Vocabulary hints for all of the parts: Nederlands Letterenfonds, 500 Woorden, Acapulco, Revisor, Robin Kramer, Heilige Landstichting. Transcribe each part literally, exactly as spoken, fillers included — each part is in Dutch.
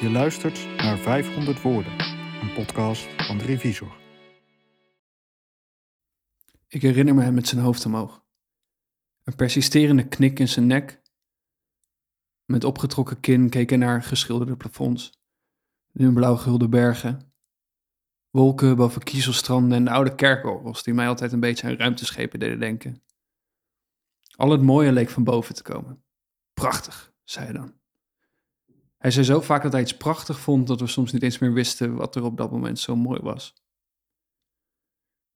Je luistert naar vijfhonderd Woorden, een podcast van de Revisor. Ik herinner me hem met zijn hoofd omhoog. Een persisterende knik in zijn nek. Met opgetrokken kin keek hij naar geschilderde plafonds. Nu blauw gulden bergen. Wolken boven kiezelstranden en de oude kerkorgels die mij altijd een beetje aan ruimteschepen deden denken. Al het mooie leek van boven te komen. Prachtig, zei hij dan. Hij zei zo vaak dat hij iets prachtig vond dat we soms niet eens meer wisten wat er op dat moment zo mooi was.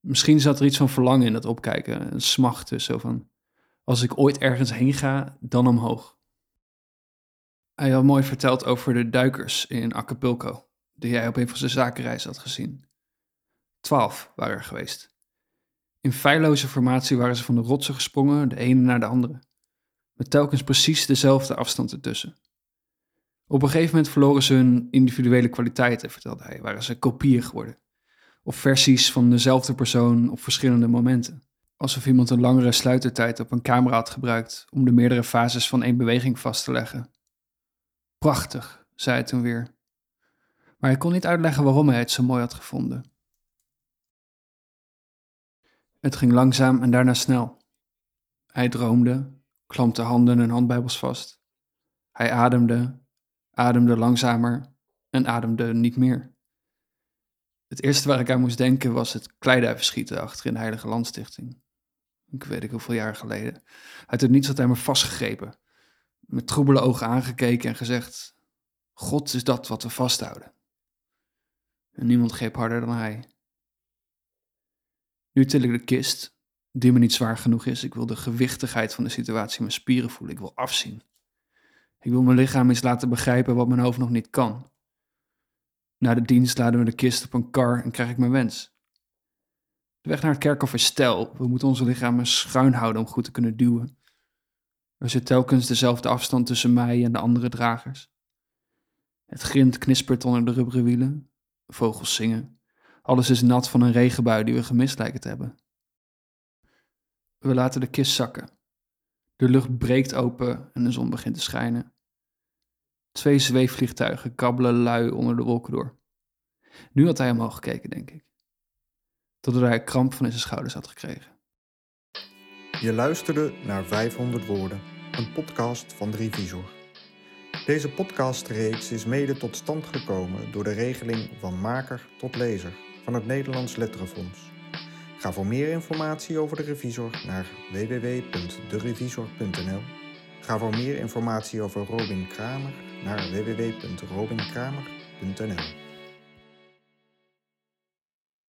Misschien zat er iets van verlangen in dat opkijken, een smachten, zo van, als ik ooit ergens heen ga, dan omhoog. Hij had mooi verteld over de duikers in Acapulco, die hij op een van zijn zakenreizen had gezien. Twaalf waren er geweest. In feilloze formatie waren ze van de rotsen gesprongen, de ene naar de andere, met telkens precies dezelfde afstand ertussen. Op een gegeven moment verloren ze hun individuele kwaliteiten, vertelde hij, waren ze kopieën geworden. Of versies van dezelfde persoon op verschillende momenten. Alsof iemand een langere sluitertijd op een camera had gebruikt om de meerdere fases van één beweging vast te leggen. Prachtig, zei hij toen weer. Maar hij kon niet uitleggen waarom hij het zo mooi had gevonden. Het ging langzaam en daarna snel. Hij droomde, klampte handen en handbijbels vast. Hij ademde... ademde langzamer en ademde niet meer. Het eerste waar ik aan moest denken was het kleiduivenschieten achter in de Heilige Landstichting. Ik weet niet hoeveel jaar geleden. Uit het niets had hij me vastgegrepen. Met troebele ogen aangekeken en gezegd... God is dat wat we vasthouden. En niemand greep harder dan hij. Nu til ik de kist, die me niet zwaar genoeg is. Ik wil de gewichtigheid van de situatie in mijn spieren voelen. Ik wil afzien. Ik wil mijn lichaam eens laten begrijpen wat mijn hoofd nog niet kan. Na de dienst laden we de kist op een kar en krijg ik mijn wens. De weg naar het kerkhof is steil. We moeten onze lichamen schuin houden om goed te kunnen duwen. Er zit telkens dezelfde afstand tussen mij en de andere dragers. Het grind knispert onder de rubberen wielen. Vogels zingen. Alles is nat van een regenbui die we gemist lijken te hebben. We laten de kist zakken. De lucht breekt open en de zon begint te schijnen. Twee zweefvliegtuigen kabbelen lui onder de wolken door. Nu had hij omhoog gekeken, denk ik. Totdat hij een kramp van in zijn schouders had gekregen. Je luisterde naar vijfhonderd Woorden, een podcast van de Revisor. Deze podcastreeks is mede tot stand gekomen door de regeling van maker tot lezer van het Nederlands Letterenfonds. Ga voor meer informatie over de Revisor naar w w w punt de revisor punt n l. Ga voor meer informatie over Robin Kramer naar w w w punt robin kramer punt n l.